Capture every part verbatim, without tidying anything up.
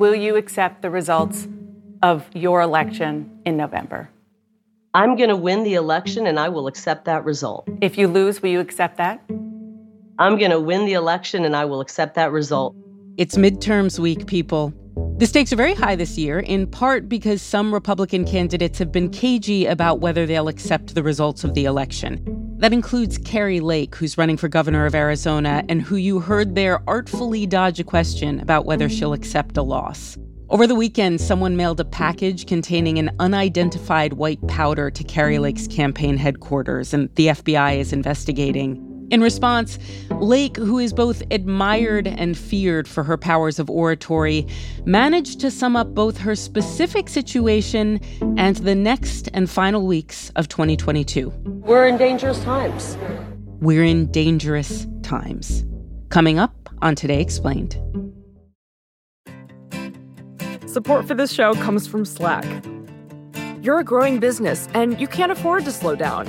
will you accept the results of your election in November? I'm going to win the election, and I will accept that result. If you lose, will you accept that? I'm going to win the election, and I will accept that result. It's midterms week, people. The stakes are very high this year, in part because some Republican candidates have been cagey about whether they'll accept the results of the election. That includes Kari Lake, who's running for governor of Arizona, and who you heard there artfully dodge a question about whether she'll accept a loss. Over the weekend, someone mailed a package containing an unidentified white powder to Kari Lake's campaign headquarters, and the F B I is investigating. In response, Lake, who is both admired and feared for her powers of oratory, managed to sum up both her specific situation and the next and final weeks of twenty twenty-two. We're in dangerous times. We're in dangerous times. Coming up on Today Explained. Support for this show comes from Slack. You're a growing business, and you can't afford to slow down.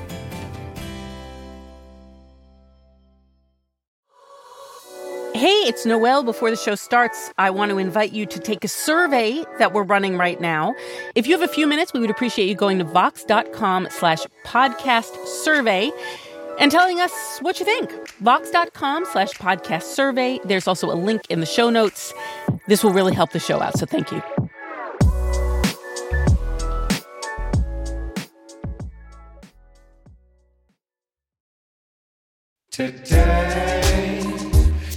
Hey, it's Noel. Before the show starts, I want to invite you to take a survey that we're running right now. If you have a few minutes, we would appreciate you going to vox.com slash podcast survey and telling us what you think. Vox.com slash podcast survey. There's also a link in the show notes. This will really help the show out, so thank you. Today.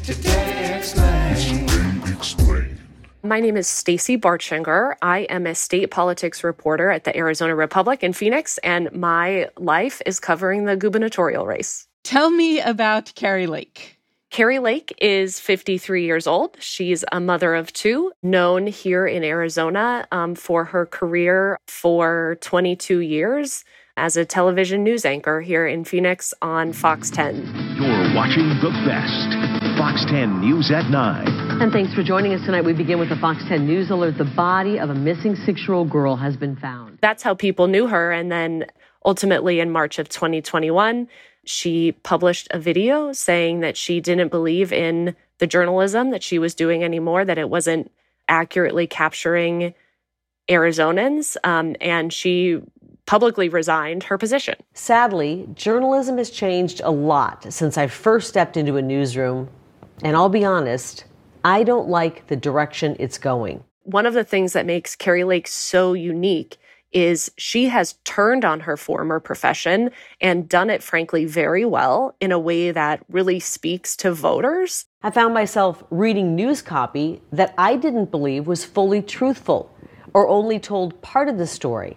Today Explained. Today Explained. My name is Stacey Barchenger. I am a state politics reporter at the Arizona Republic in Phoenix, and my life is covering the gubernatorial race. Tell me about Kari Lake. Kari Lake is fifty-three years old. She's a mother of two, known here in Arizona um, for her career for twenty-two years as a television news anchor here in Phoenix on Fox ten. You're watching the best. Fox ten News at nine. And thanks for joining us tonight. We begin with the Fox ten News Alert. The body of a missing six-year-old girl has been found. That's how people knew her. And then ultimately in March of twenty twenty-one, she published a video saying that she didn't believe in the journalism that she was doing anymore, that it wasn't accurately capturing Arizonans. Um, and she publicly resigned her position. Sadly, journalism has changed a lot since I first stepped into a newsroom. And I'll be honest, I don't like the direction it's going. One of the things that makes Kari Lake so unique is she has turned on her former profession and done it, frankly, very well in a way that really speaks to voters. I found myself reading news copy that I didn't believe was fully truthful or only told part of the story.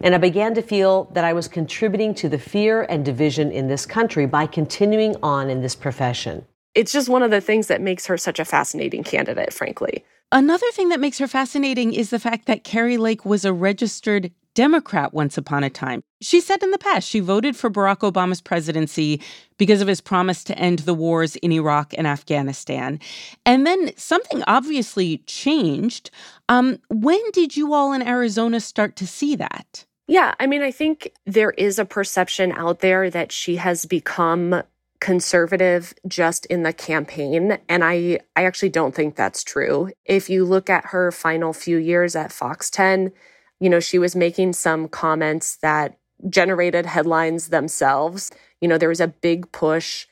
And I began to feel that I was contributing to the fear and division in this country by continuing on in this profession. It's just one of the things that makes her such a fascinating candidate, frankly. Another thing that makes her fascinating is the fact that Kari Lake was a registered Democrat once upon a time. She said in the past she voted for Barack Obama's presidency because of his promise to end the wars in Iraq and Afghanistan. And then something obviously changed. Um, when did you all in Arizona start to see that? Yeah, I mean, I think there is a perception out there that she has become conservative just in the campaign. And I, I actually don't think that's true. If you look at her final few years at Fox ten, you know, she was making some comments that generated headlines themselves. You know, there was a big push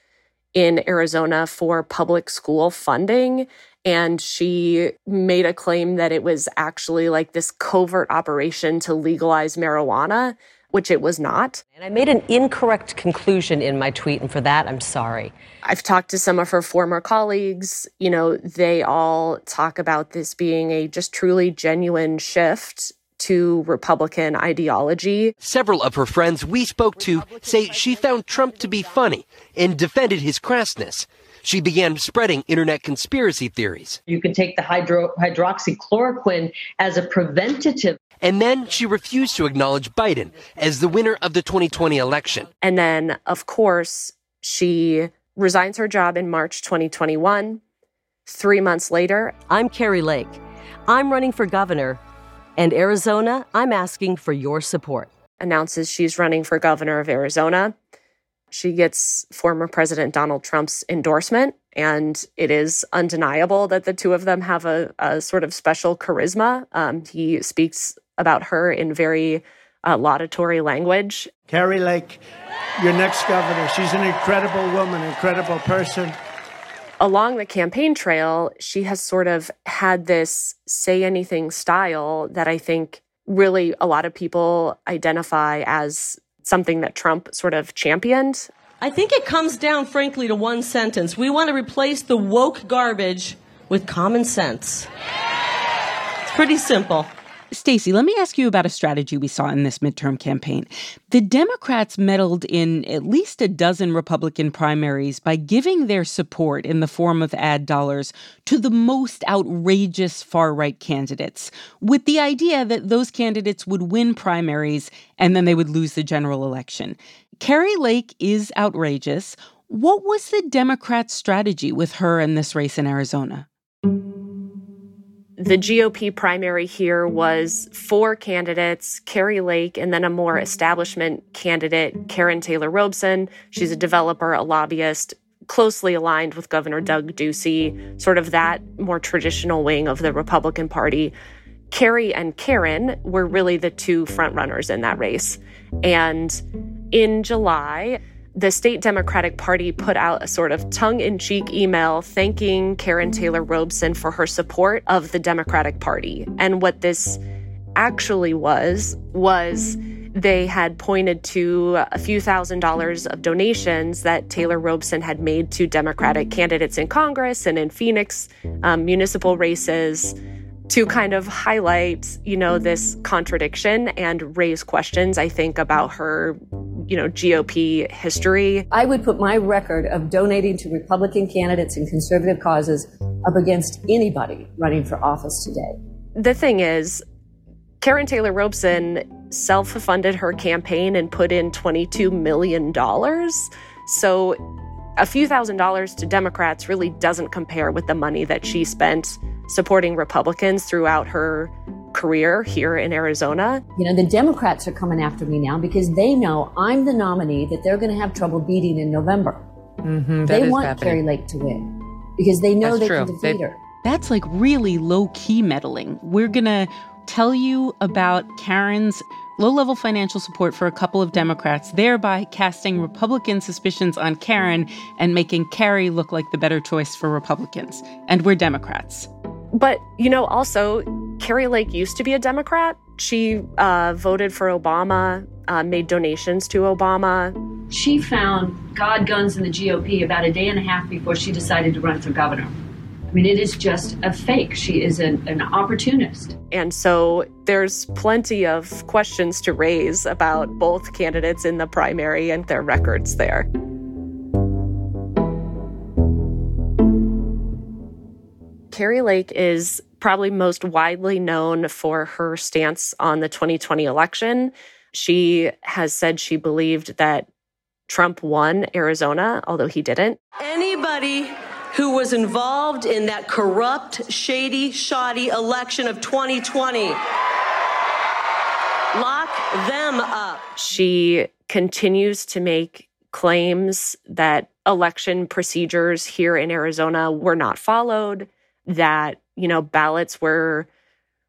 in Arizona for public school funding. And she made a claim that it was actually like this covert operation to legalize marijuana, which it was not. And I made an incorrect conclusion in my tweet, and for that, I'm sorry. I've talked to some of her former colleagues. You know, they all talk about this being a just truly genuine shift to Republican ideology. Several of her friends we spoke to say she found Trump to be funny and defended his crassness. she began spreading internet conspiracy theories. You can take the hydro- hydroxychloroquine as a preventative. And then she refused to acknowledge Biden as the winner of the twenty twenty election. And then, of course, she resigns her job in March twenty twenty-one. Three months later, I'm Kari Lake. I'm running for governor. And Arizona, I'm asking for your support. Announces she's running for governor of Arizona. She gets former President Donald Trump's endorsement, and it is undeniable that the two of them have a, a sort of special charisma. Um, he speaks about her in very uh, laudatory language. Kari Lake, your next governor. She's an incredible woman, incredible person. Along the campaign trail, she has sort of had this say anything style that I think really a lot of people identify as something that Trump sort of championed. I think it comes down, frankly, to one sentence. We want to replace the woke garbage with common sense. It's pretty simple. Stacey, let me ask you about a strategy we saw in this midterm campaign. The Democrats meddled in at least a dozen Republican primaries by giving their support in the form of ad dollars to the most outrageous far-right candidates, with the idea that those candidates would win primaries and then they would lose the general election. Kari Lake is outrageous. What was the Democrats' strategy with her in this race in Arizona? The G O P primary here was four candidates, Kari Lake, and then a more establishment candidate, Karrin Taylor Robson. She's a developer, a lobbyist, closely aligned with Governor Doug Ducey, sort of that more traditional wing of the Republican Party. Kari and Karrin were really the two frontrunners in that race. And in July, the state Democratic Party put out a sort of tongue-in-cheek email thanking Karrin Taylor Robson for her support of the Democratic Party. And what this actually was, was they had pointed to a few thousand dollars of donations that Taylor Robson had made to Democratic candidates in Congress and in Phoenix um, municipal races to kind of highlight, you know, this contradiction and raise questions, I think, about her, you know, G O P history. I would put my record of donating to Republican candidates and conservative causes up against anybody running for office today. The thing is, Karrin Taylor Robson self-funded her campaign and put in twenty-two million dollars. So a few thousand dollars to Democrats really doesn't compare with the money that she spent supporting Republicans throughout her career here in Arizona. You know, the Democrats are coming after me now because they know I'm the nominee that they're going to have trouble beating in November. Mm-hmm, they want happening. Kari Lake to win because they know that's they true. Can defeat They've... her. That's like really low-key meddling. We're going to tell you about Karrin's low-level financial support for a couple of Democrats, thereby casting Republican suspicions on Karrin and making Kari look like the better choice for Republicans. And we're Democrats. But, you know, also, Kari Lake used to be a Democrat. She uh, voted for Obama, uh, made donations to Obama. She found God guns in the G O P about a day and a half before she decided to run for governor. I mean, it is just a fake. She is an, an opportunist. And so there's plenty of questions to raise about both candidates in the primary and their records there. Kari Lake is probably most widely known for her stance on the twenty twenty election. She has said she believed that Trump won Arizona, although he didn't. Anybody who was involved in that corrupt, shady, shoddy election of twenty twenty, lock them up. She continues to make claims that election procedures here in Arizona were not followed, that, you know, ballots were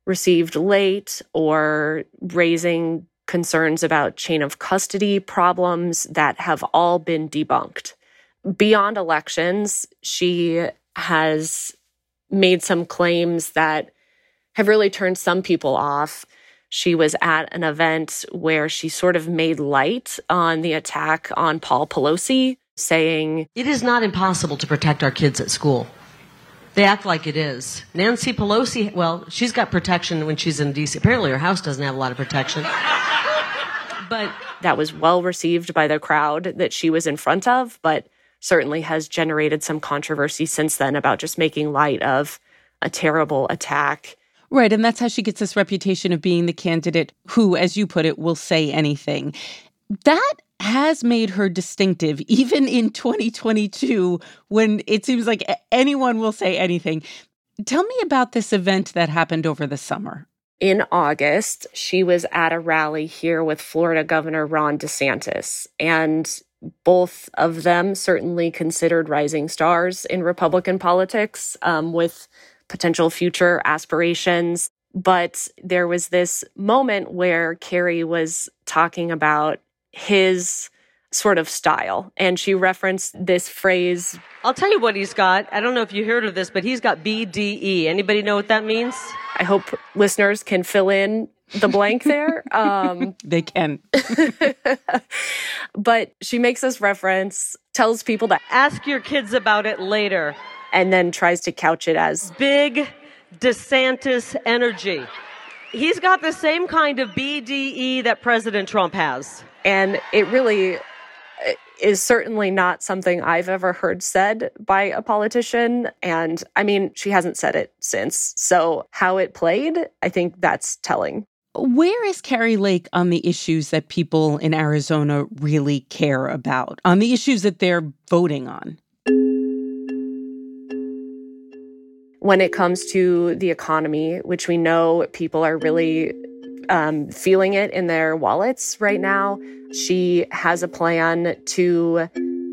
received late, or raising concerns about chain of custody problems that have all been debunked. Beyond elections, she has made some claims that have really turned some people off. She was at an event where she sort of made light on the attack on Paul Pelosi, saying, "It is not impossible to protect our kids at school. They act like it is. Nancy Pelosi, well, she's got protection when she's in D C Apparently her house doesn't have a lot of protection." But that was well received by the crowd that she was in front of, but certainly has generated some controversy since then about just making light of a terrible attack. Right, and that's how she gets this reputation of being the candidate who, as you put it, will say anything. That has made her distinctive, even in twenty twenty-two, when it seems like anyone will say anything. Tell me about this event that happened over the summer. In August, she was at a rally here with Florida Governor Ron DeSantis, and both of them certainly considered rising stars in Republican politics, um, with potential future aspirations. But there was this moment where Kari was talking about his sort of style. And she referenced this phrase. I'll tell you what he's got. I don't know if you heard of this, but he's got B D E. Anybody know what that means? I hope listeners can fill in the blank there. Um, they can. But she makes this reference, tells people to ask your kids about it later, and then tries to couch it as big DeSantis energy. He's got the same kind of B D E that President Trump has. And it really is certainly not something I've ever heard said by a politician. And I mean, she hasn't said it since. So how it played, I think that's telling. Where is Kari Lake on the issues that people in Arizona really care about, on the issues that they're voting on? When it comes to the economy, which we know people are really um, feeling it in their wallets right now, she has a plan to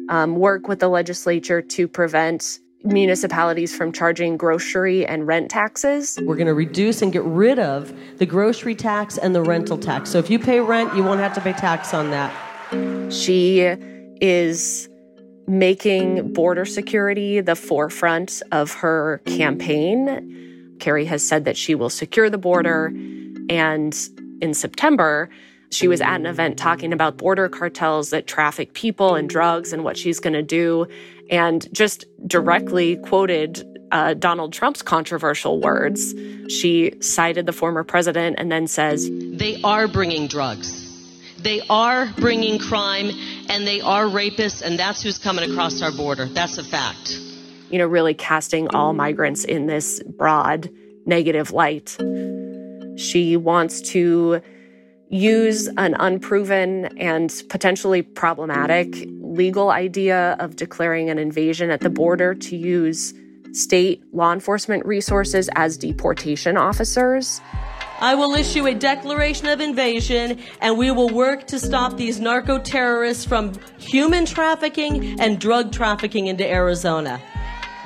um, work with the legislature to prevent municipalities from charging grocery and rent taxes. We're going to reduce and get rid of the grocery tax and the rental tax. So if you pay rent, you won't have to pay tax on that. She is making border security the forefront of her campaign. Kari has said that she will secure the border. And in September, she was at an event talking about border cartels that traffic people and drugs and what she's going to do, and just directly quoted uh, Donald Trump's controversial words. She cited the former president and then says, "They are bringing drugs. They are bringing crime, and they are rapists, and that's who's coming across our border. That's a fact." You know, really casting all migrants in this broad negative light. She wants to use an unproven and potentially problematic legal idea of declaring an invasion at the border to use state law enforcement resources as deportation officers. I will issue a declaration of invasion, and we will work to stop these narco-terrorists from human trafficking and drug trafficking into Arizona.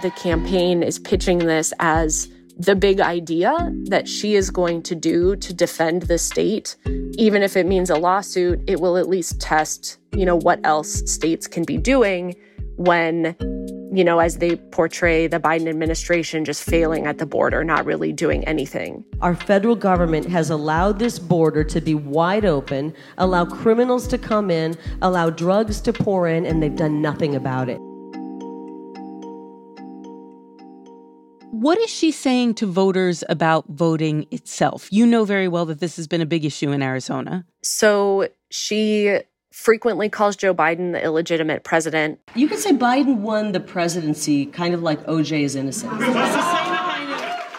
The campaign is pitching this as the big idea that she is going to do to defend the state. Even if it means a lawsuit, it will at least test, you know, what else states can be doing when, you know, as they portray the Biden administration just failing at the border, not really doing anything. Our federal government has allowed this border to be wide open, allow criminals to come in, allow drugs to pour in, and they've done nothing about it. What is she saying to voters about voting itself? You know very well that this has been a big issue in Arizona. So she frequently calls Joe Biden the illegitimate president. You could say Biden won the presidency kind of like O J is innocent.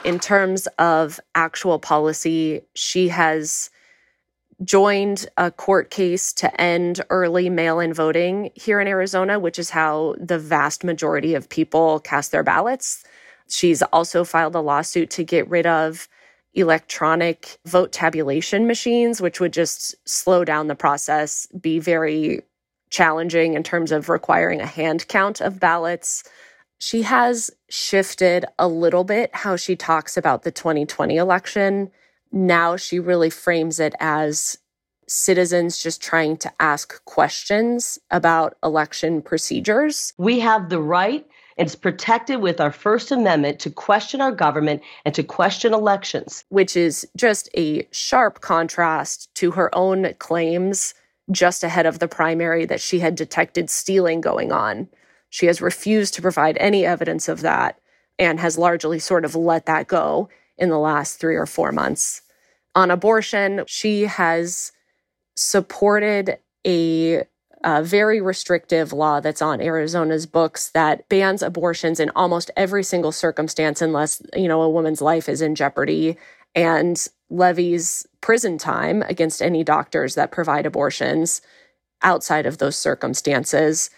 In terms of actual policy, she has joined a court case to end early mail-in voting here in Arizona, which is how the vast majority of people cast their ballots. She's also filed a lawsuit to get rid of electronic vote tabulation machines, which would just slow down the process, be very challenging in terms of requiring a hand count of ballots. She has shifted a little bit how she talks about the twenty twenty election. Now she really frames it as citizens just trying to ask questions about election procedures. We have the right. It's protected with our First Amendment to question our government and to question elections. Which is just a sharp contrast to her own claims just ahead of the primary that she had detected stealing going on. She has refused to provide any evidence of that and has largely sort of let that go in the last three or four months. On abortion, she has supported a uh, very restrictive law that's on Arizona's books that bans abortions in almost every single circumstance unless, you know, a woman's life is in jeopardy, and levies prison time against any doctors that provide abortions outside of those circumstances.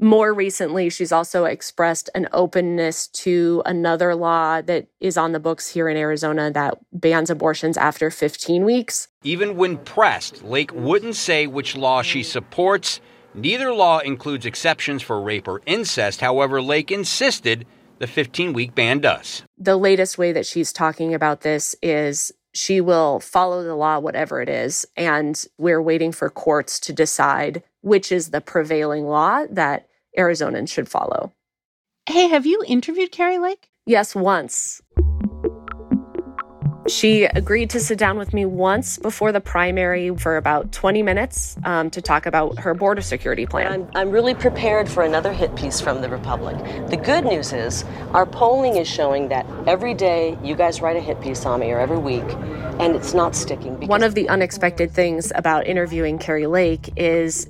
More recently, she's also expressed an openness to another law that is on the books here in Arizona that bans abortions after fifteen weeks. Even when pressed, Lake wouldn't say which law she supports. Neither law includes exceptions for rape or incest. However, Lake insisted the fifteen-week ban does. The latest way that she's talking about this is she will follow the law, whatever it is, and we're waiting for courts to decide which is the prevailing law that Arizonans should follow. Hey, have you interviewed Kari Lake? Yes, once. She agreed to sit down with me once before the primary for about twenty minutes um, to talk about her border security plan. I'm, I'm really prepared for another hit piece from the Republic. The good news is our polling is showing that every day you guys write a hit piece on me, or every week, and it's not sticking. Because- One of the unexpected things about interviewing Kari Lake is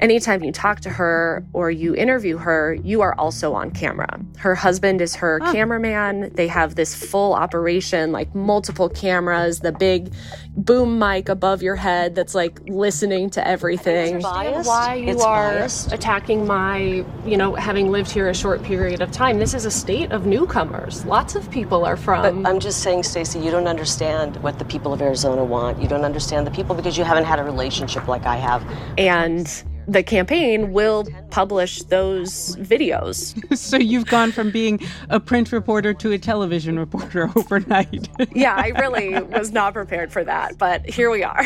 anytime you talk to her or you interview her, you are also on camera. Her husband is her oh. cameraman. They have this full operation, like multiple cameras, the big boom mic above your head that's like listening to everything. It's biased. Why you it's are biased. Attacking my, you know, having lived here a short period of time. This is a state of newcomers. Lots of people are from. But I'm just saying, Stacey, you don't understand what the people of Arizona want. You don't understand the people because you haven't had a relationship like I have. And the campaign will publish those videos. So you've gone from being a print reporter to a television reporter overnight. Yeah, I really was not prepared for that, but here we are.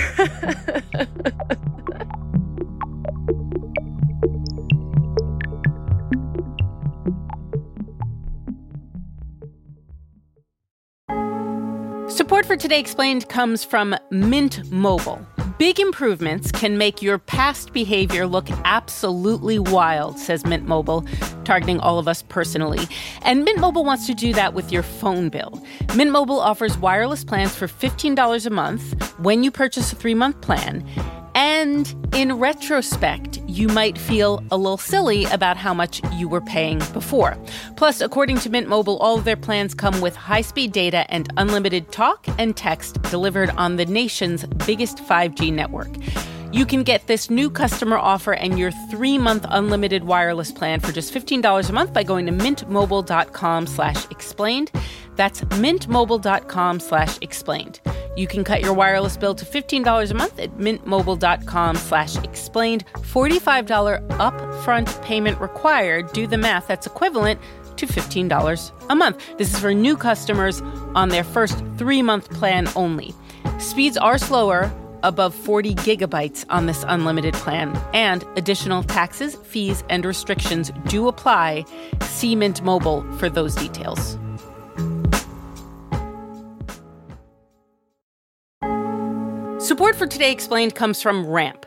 Support for Today Explained comes from Mint Mobile. Big improvements can make your past behavior look absolutely wild, says Mint Mobile, targeting all of us personally. And Mint Mobile wants to do that with your phone bill. Mint Mobile offers wireless plans for fifteen dollars a month when you purchase a three-month plan. And in retrospect, you might feel a little silly about how much you were paying before. Plus, according to Mint Mobile, all of their plans come with high-speed data and unlimited talk and text delivered on the nation's biggest five G network. You can get this new customer offer and your three-month unlimited wireless plan for just fifteen dollars a month by going to mintmobile.com slash explained. That's mintmobile.com slash explained. You can cut your wireless bill to fifteen dollars a month at mintmobile.com slash explained. forty-five dollars upfront payment required. Do the math. That's equivalent to fifteen dollars a month. This is for new customers on their first three-month plan only. Speeds are slower above forty gigabytes on this unlimited plan. And additional taxes, fees, and restrictions do apply. See Mint Mobile for those details. Support for Today Explained comes from RAMP.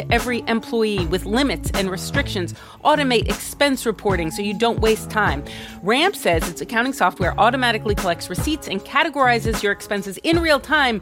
every employee with limits and restrictions, automate expense reporting so you don't waste time. RAMP says its accounting software automatically collects receipts and categorizes your expenses in real time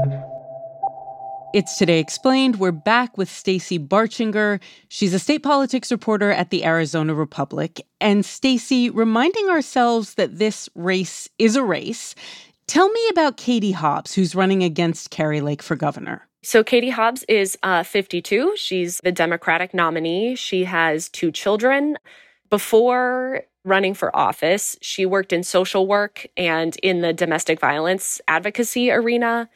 It's Today Explained. We're back with Stacey Barchenger. She's a state politics reporter at the Arizona Republic. And Stacey, reminding ourselves that this race is a race, tell me about Katie Hobbs, who's running against Kari Lake for governor. So Katie Hobbs is uh, fifty-two. She's the Democratic nominee. She has two children. Before running for office, she worked in social work and in the domestic violence advocacy arena.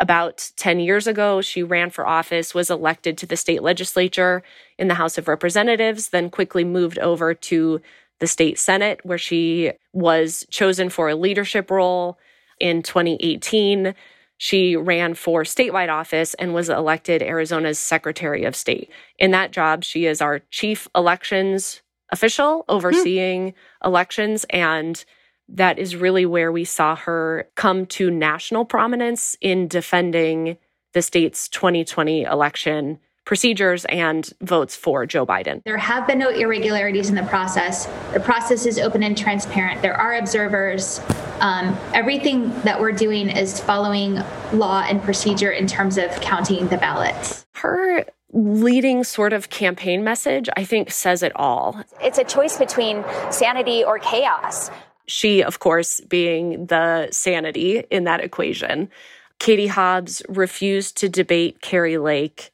About ten years ago, she ran for office, was elected to the state legislature in the House of Representatives, then quickly moved over to the state Senate, where she was chosen for a leadership role. In twenty eighteen, she ran for statewide office and was elected Arizona's Secretary of State. In that job, she is our chief elections official, overseeing hmm. elections, and that is really where we saw her come to national prominence in defending the state's twenty twenty election procedures and votes for Joe Biden. There have been no irregularities in the process. The process is open and transparent. There are observers. Um, everything that we're doing is following law and procedure in terms of counting the ballots. Her leading sort of campaign message, I think, says it all. It's a choice between sanity or chaos. She, of course, being the sanity in that equation. Katie Hobbs refused to debate Kari Lake.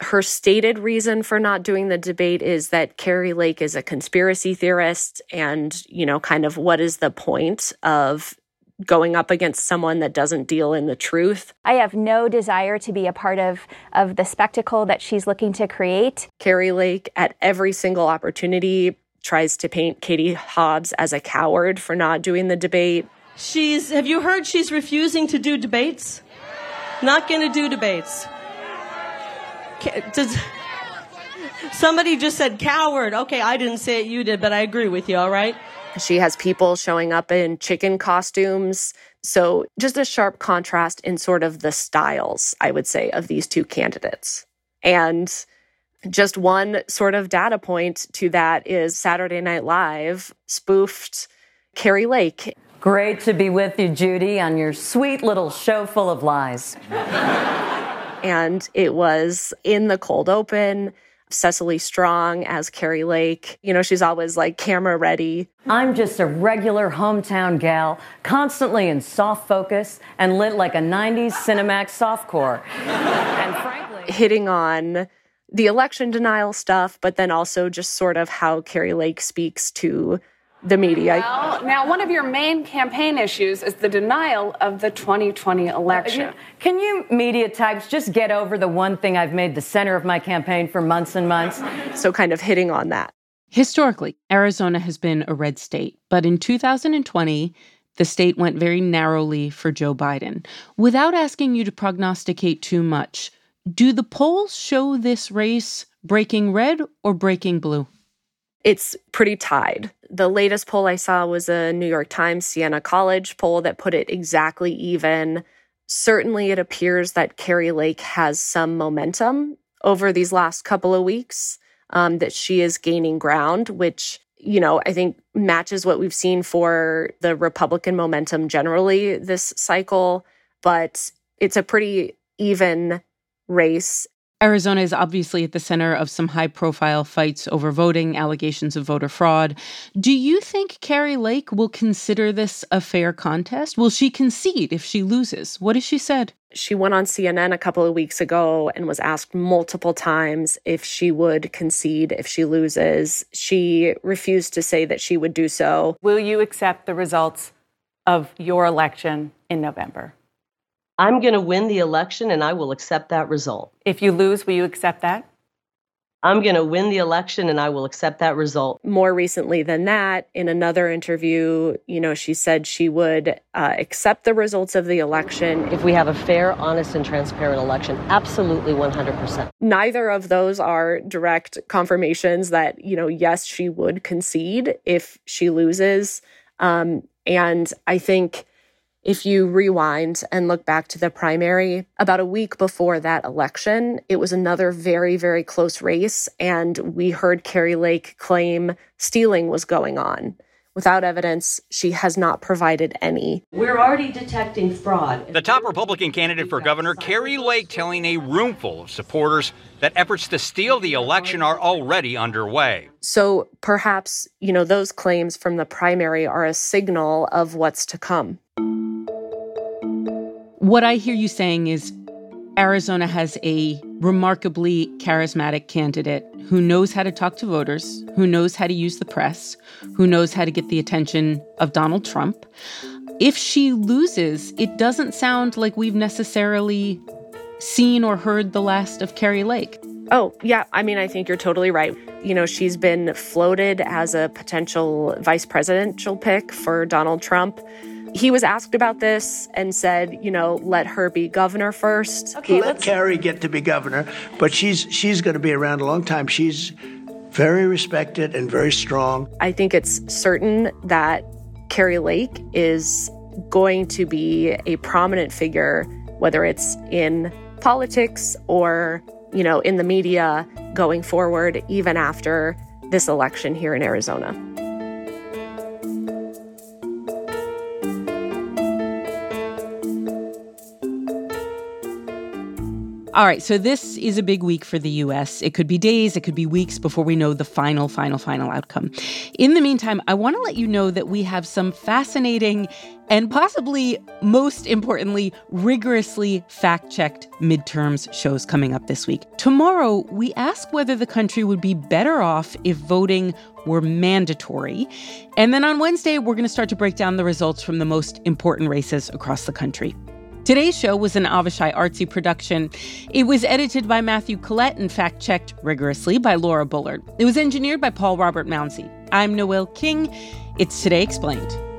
Her stated reason for not doing the debate is that Kari Lake is a conspiracy theorist and, you know, kind of what is the point of going up against someone that doesn't deal in the truth. I have no desire to be a part of, of the spectacle that she's looking to create. Kari Lake, at every single opportunity, tries to paint Katie Hobbs as a coward for not doing the debate. She's, have you heard she's refusing to do debates? Not going to do debates. Does, somebody just said coward. Okay, I didn't say it, you did, but I agree with you, all right? She has people showing up in chicken costumes. So just a sharp contrast in sort of the styles, I would say, of these two candidates. And just one sort of data point to that is Saturday Night Live spoofed Kari Lake. Great to be with you, Judy, on your sweet little show full of lies. And it was in the cold open, Cecily Strong as Kari Lake. You know, she's always like camera ready. I'm just a regular hometown gal, constantly in soft focus and lit like a nineties Cinemax softcore. And frankly, hitting on the election denial stuff, but then also just sort of how Kari Lake speaks to the media. Well, now, one of your main campaign issues is the denial of the twenty twenty election. Can you media types just get over the one thing I've made the center of my campaign for months and months? So kind of hitting on that. Historically, Arizona has been a red state, but in two thousand twenty, the state went very narrowly for Joe Biden. Without asking you to prognosticate too much, do the polls show this race breaking red or breaking blue? It's pretty tied. The latest poll I saw was a New York Times Siena College poll that put it exactly even. Certainly, it appears that Kari Lake has some momentum over these last couple of weeks, um, that she is gaining ground, which, you know, I think matches what we've seen for the Republican momentum generally this cycle. But it's a pretty even race. Arizona is obviously at the center of some high-profile fights over voting, allegations of voter fraud. Do you think Kari Lake will consider this a fair contest? Will she concede if she loses? What has she said? She went on C N N a couple of weeks ago and was asked multiple times if she would concede if she loses. She refused to say that she would do so. Will you accept the results of your election in November? I'm going to win the election, and I will accept that result. If you lose, will you accept that? I'm going to win the election, and I will accept that result. More recently than that, in another interview, you know, she said she would uh, accept the results of the election. If we have a fair, honest, and transparent election, absolutely one hundred percent. Neither of those are direct confirmations that, you know, yes, she would concede if she loses. Um, and I think if you rewind and look back to the primary, about a week before that election, it was another very, very close race, and we heard Kari Lake claim stealing was going on. Without evidence, she has not provided any. We're already detecting fraud. The top Republican candidate for governor, Kari Lake, telling a roomful of supporters that efforts to steal the election are already underway. So perhaps, you know, those claims from the primary are a signal of what's to come. What I hear you saying is Arizona has a remarkably charismatic candidate who knows how to talk to voters, who knows how to use the press, who knows how to get the attention of Donald Trump. If she loses, it doesn't sound like we've necessarily seen or heard the last of Kari Lake. Oh, yeah. I mean, I think you're totally right. You know, she's been floated as a potential vice presidential pick for Donald Trump. He was asked about this and said, you know, let her be governor first. Okay, let Kari get to be governor, but she's she's going to be around a long time. She's very respected and very strong. I think it's certain that Kari Lake is going to be a prominent figure, whether it's in politics or, you know, in the media going forward, even after this election here in Arizona. All right, so this is a big week for the U S. It could be days, it could be weeks before we know the final, final, final outcome. In the meantime, I want to let you know that we have some fascinating and possibly, most importantly, rigorously fact-checked midterms shows coming up this week. Tomorrow, we ask whether the country would be better off if voting were mandatory. And then on Wednesday, we're going to start to break down the results from the most important races across the country. Today's show was an Avishai Artsy production. It was edited by Matthew Collette and fact-checked rigorously by Laura Bullard. It was engineered by Paul Robert Mounsey. I'm Noel King. It's Today Explained.